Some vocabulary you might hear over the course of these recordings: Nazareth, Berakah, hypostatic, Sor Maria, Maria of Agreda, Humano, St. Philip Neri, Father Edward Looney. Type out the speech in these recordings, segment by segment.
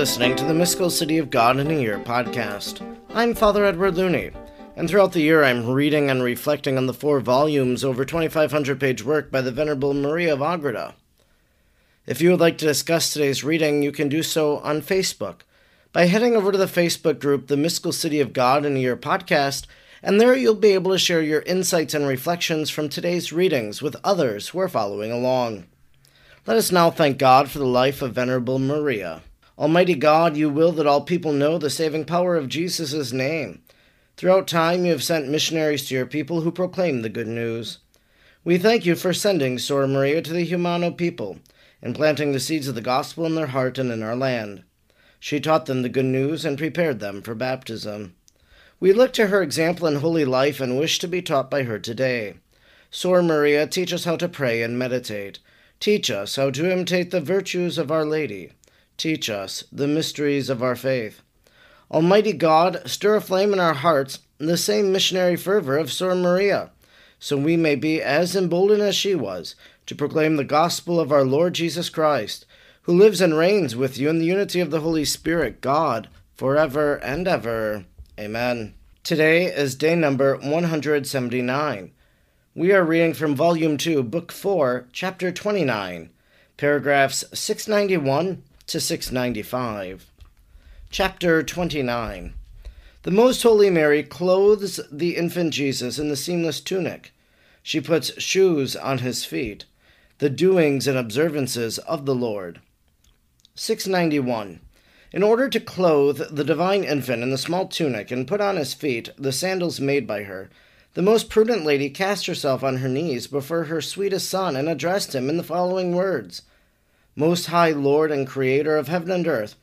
listening to the Mystical City of God in a Year podcast. I'm Father Edward Looney, and throughout the year I'm reading and reflecting on the 4 volumes over 2,500-page work by the Venerable Maria of Agreda. If you would like to discuss today's reading, you can do so on Facebook by heading over to the Facebook group, The Mystical City of God in a Year podcast, and there you'll be able to share your insights and reflections from today's readings with others who are following along. Let us now thank God for the life of Venerable Maria. Almighty God, you will that all people know the saving power of Jesus' name. Throughout time, you have sent missionaries to your people who proclaim the good news. We thank you for sending Sor Maria to the Humano people and planting the seeds of the gospel in their heart and in our land. She taught them the good news and prepared them for baptism. We look to her example in holy life and wish to be taught by her today. Sor Maria, teach us how to pray and meditate. Teach us how to imitate the virtues of Our Lady. Teach us the mysteries of our faith. Almighty God, stir a flame in our hearts the same missionary fervor of Sor Maria, so we may be as emboldened as she was to proclaim the gospel of our Lord Jesus Christ, who lives and reigns with you in the unity of the Holy Spirit, God, forever and ever. Amen. Today is day number 179. We are reading from Volume 2, Book 4, Chapter 29, paragraphs 691 to 695. Chapter 29. The Most Holy Mary clothes the infant Jesus in the seamless tunic. She puts shoes on his feet, the doings and observances of the Lord. 691. In order to clothe the divine infant in the small tunic and put on his feet the sandals made by her, the most prudent lady cast herself on her knees before her sweetest Son and addressed him in the following words: Most High Lord and Creator of heaven and earth,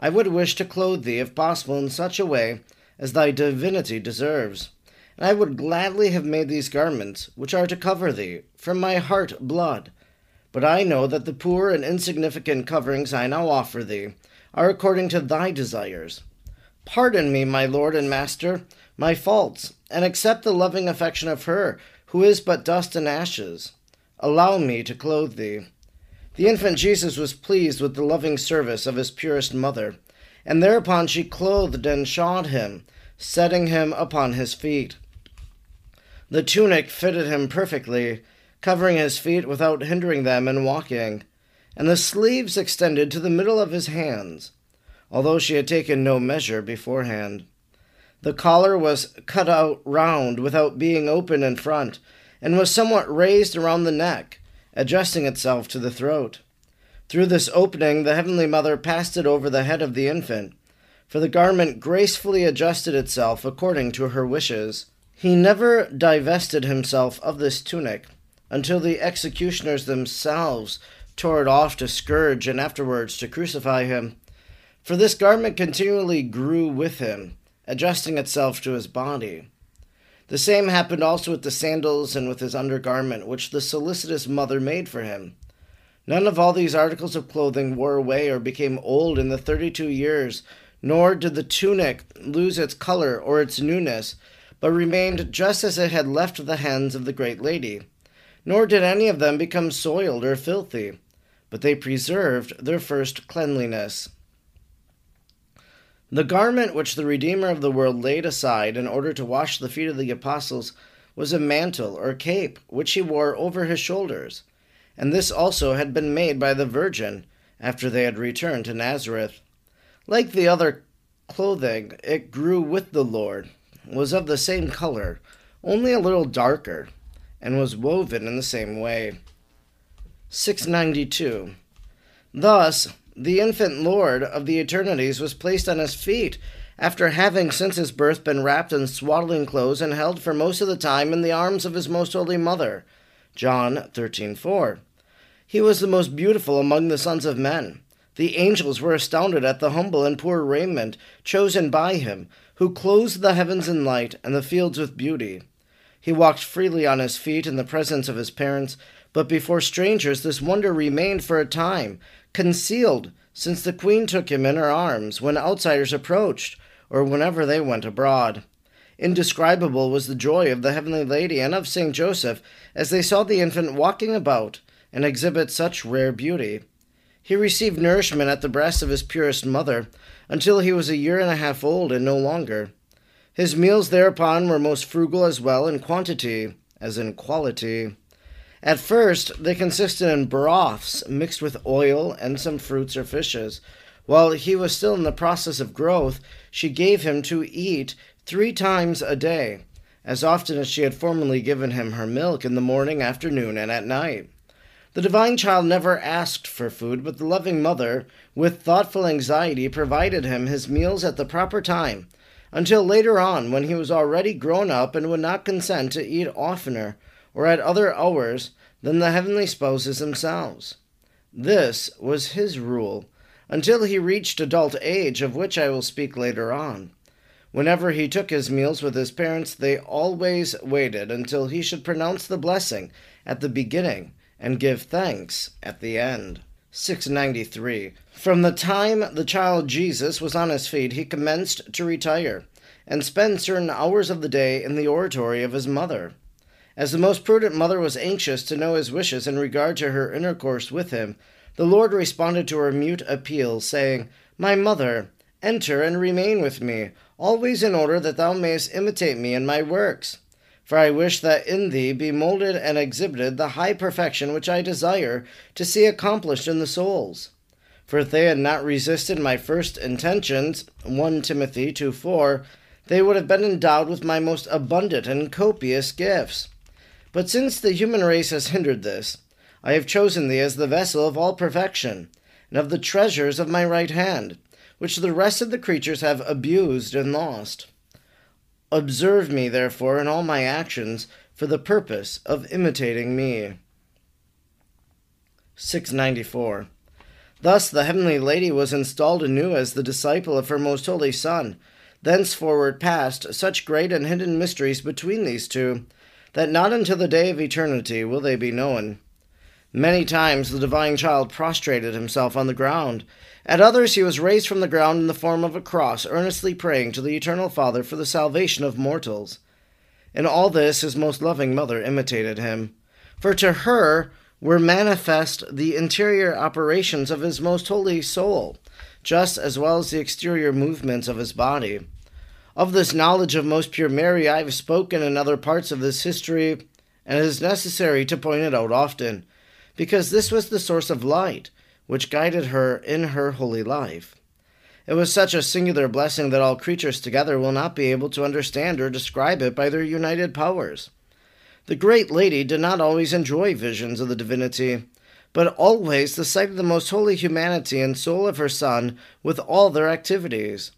I would wish to clothe thee, if possible, in such a way as thy divinity deserves, and I would gladly have made these garments, which are to cover thee, from my heart blood. But I know that the poor and insignificant coverings I now offer thee are according to thy desires. Pardon me, my Lord and Master, my faults, and accept the loving affection of her, who is but dust and ashes. Allow me to clothe thee. The infant Jesus was pleased with the loving service of his purest mother, and thereupon she clothed and shod him, setting him upon his feet. The tunic fitted him perfectly, covering his feet without hindering them in walking, and the sleeves extended to the middle of his hands, although she had taken no measure beforehand. The collar was cut out round without being open in front, and was somewhat raised around the neck, adjusting itself to the throat. Through this opening the Heavenly Mother passed it over the head of the infant, for the garment gracefully adjusted itself according to her wishes. He never divested himself of this tunic until the executioners themselves tore it off to scourge and afterwards to crucify him, for this garment continually grew with him, adjusting itself to his body. The same happened also with the sandals and with his undergarment, which the solicitous mother made for him. None of all these articles of clothing wore away or became old in the 32 years, nor did the tunic lose its color or its newness, but remained just as it had left the hands of the great lady. Nor did any of them become soiled or filthy, but they preserved their first cleanliness. The garment which the Redeemer of the world laid aside in order to wash the feet of the apostles was a mantle or cape which he wore over his shoulders, and this also had been made by the Virgin after they had returned to Nazareth. Like the other clothing, it grew with the Lord, was of the same color, only a little darker, and was woven in the same way. 692. Thus, the infant Lord of the eternities was placed on his feet, after having since his birth been wrapped in swaddling clothes and held for most of the time in the arms of his most holy mother. John 13:4. He was the most beautiful among the sons of men. The angels were astounded at the humble and poor raiment chosen by him, who clothed the heavens in light and the fields with beauty. He walked freely on his feet in the presence of his parents, but before strangers this wonder remained for a time concealed, since the Queen took him in her arms when outsiders approached, or whenever they went abroad. Indescribable was the joy of the Heavenly Lady and of St. Joseph as they saw the infant walking about and exhibit such rare beauty. He received nourishment at the breast of his purest mother until he was a year and a half old and no longer. His meals thereupon were most frugal as well in quantity as in quality. At first they consisted in broths mixed with oil and some fruits or fishes. While he was still in the process of growth, she gave him to eat 3 times a day, as often as she had formerly given him her milk in the morning, afternoon, and at night. The divine child never asked for food, but the loving mother, with thoughtful anxiety, provided him his meals at the proper time, until later on, when he was already grown up and would not consent to eat oftener, or at other hours, than the heavenly spouses themselves. This was his rule, until he reached adult age, of which I will speak later on. Whenever he took his meals with his parents, they always waited until he should pronounce the blessing at the beginning, and give thanks at the end. 693. From the time the child Jesus was on his feet, he commenced to retire, and spend certain hours of the day in the oratory of his mother. As the most prudent mother was anxious to know his wishes in regard to her intercourse with him, the Lord responded to her mute appeal, saying, "My mother, enter and remain with me, always in order that thou mayest imitate me in my works. For I wish that in thee be molded and exhibited the high perfection which I desire to see accomplished in the souls. For if they had not resisted my first intentions, 1 Timothy 2:4, they would have been endowed with my most abundant and copious gifts. But since the human race has hindered this, I have chosen thee as the vessel of all perfection, and of the treasures of my right hand, which the rest of the creatures have abused and lost. Observe me, therefore, in all my actions, for the purpose of imitating me." 694. Thus the heavenly lady was installed anew as the disciple of her most holy Son. Thenceforward passed such great and hidden mysteries between these two, that not until the day of eternity will they be known. Many times the divine child prostrated himself on the ground. At others he was raised from the ground in the form of a cross, earnestly praying to the eternal Father for the salvation of mortals. In all this his most loving mother imitated him, for to her were manifest the interior operations of his most holy soul, just as well as the exterior movements of his body. Of this knowledge of most pure Mary I have spoken in other parts of this history, and it is necessary to point it out often, because this was the source of light which guided her in her holy life. It was such a singular blessing that all creatures together will not be able to understand or describe it by their united powers. The great lady did not always enjoy visions of the divinity, but always the sight of the most holy humanity and soul of her Son with all their activities.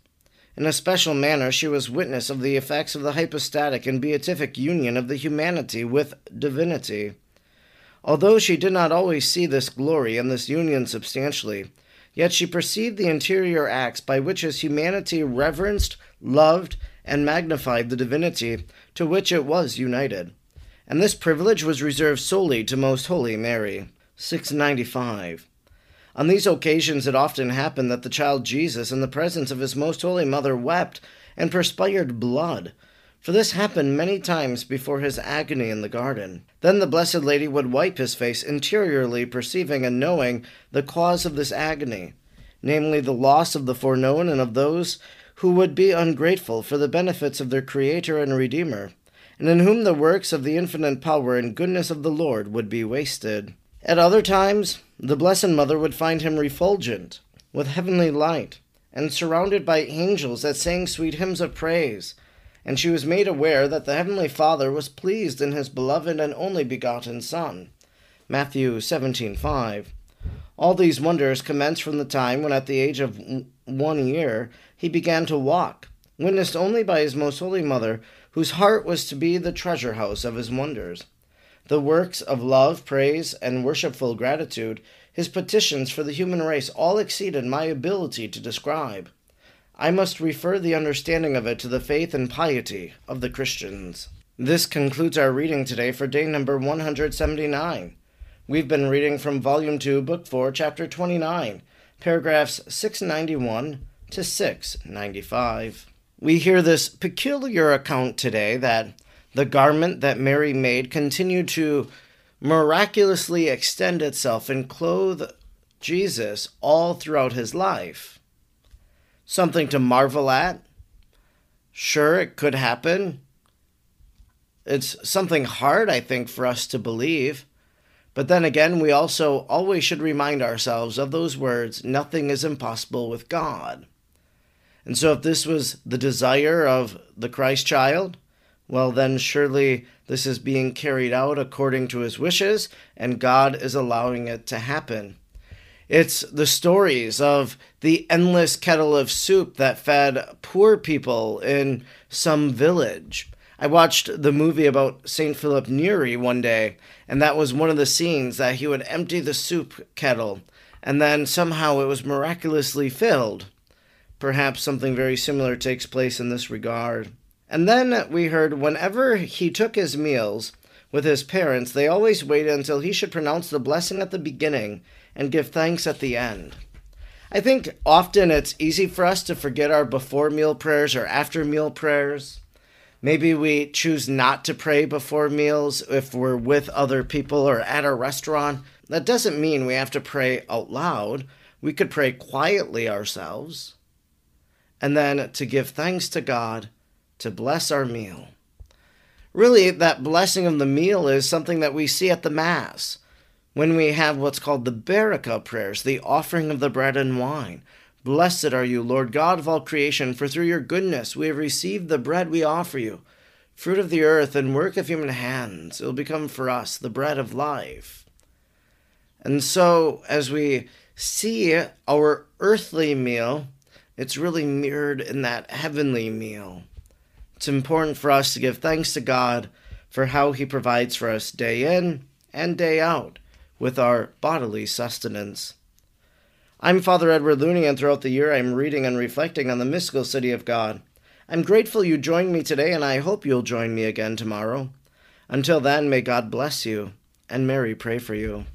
In a special manner she was witness of the effects of the hypostatic and beatific union of the humanity with divinity. Although she did not always see this glory and this union substantially, yet she perceived the interior acts by which his humanity reverenced, loved, and magnified the divinity to which it was united. And this privilege was reserved solely to Most Holy Mary. 695. On these occasions it often happened that the child Jesus, in the presence of his Most Holy Mother, wept and perspired blood, for this happened many times before his agony in the garden. Then the Blessed Lady would wipe his face, interiorly perceiving and knowing the cause of this agony, namely the loss of the foreknown and of those who would be ungrateful for the benefits of their Creator and Redeemer, and in whom the works of the infinite power and goodness of the Lord would be wasted. At other times, the Blessed Mother would find him refulgent with heavenly light, and surrounded by angels that sang sweet hymns of praise, and she was made aware that the Heavenly Father was pleased in his beloved and only begotten Son. Matthew 17:5. All these wonders commenced from the time when, at the age of 1 year, he began to walk, witnessed only by his Most Holy Mother, whose heart was to be the treasure house of his wonders. The works of love, praise, and worshipful gratitude, his petitions for the human race, all exceeded my ability to describe. I must refer the understanding of it to the faith and piety of the Christians. This concludes our reading today for day number 179. We've been reading from Volume 2, Book 4, Chapter 29, paragraphs 691 to 695. We hear this peculiar account today that the garment that Mary made continued to miraculously extend itself and clothe Jesus all throughout his life. Something to marvel at? Sure, it could happen. It's something hard, I think, for us to believe. But then again, we also always should remind ourselves of those words, nothing is impossible with God. And so if this was the desire of the Christ child, well then surely this is being carried out according to his wishes, and God is allowing it to happen. It's the stories of the endless kettle of soup that fed poor people in some village. I watched the movie about St. Philip Neri one day, and that was one of the scenes that he would empty the soup kettle, and then somehow it was miraculously filled. Perhaps something very similar takes place in this regard. And then we heard whenever he took his meals with his parents, they always waited until he should pronounce the blessing at the beginning and give thanks at the end. I think often it's easy for us to forget our before meal prayers or after meal prayers. Maybe we choose not to pray before meals if we're with other people or at a restaurant. That doesn't mean we have to pray out loud. We could pray quietly ourselves. And then to give thanks to God, to bless our meal. Really, that blessing of the meal is something that we see at the Mass, when we have what's called the Berakah prayers, the offering of the bread and wine. Blessed are you, Lord God of all creation, for through your goodness we have received the bread we offer you, fruit of the earth and work of human hands. It will become for us the bread of life. And so, as we see our earthly meal, it's really mirrored in that heavenly meal. It's important for us to give thanks to God for how he provides for us day in and day out with our bodily sustenance. I'm Father Edward Looney, and throughout the year I'm reading and reflecting on the mystical city of God. I'm grateful you joined me today, and I hope you'll join me again tomorrow. Until then, may God bless you, and Mary pray for you.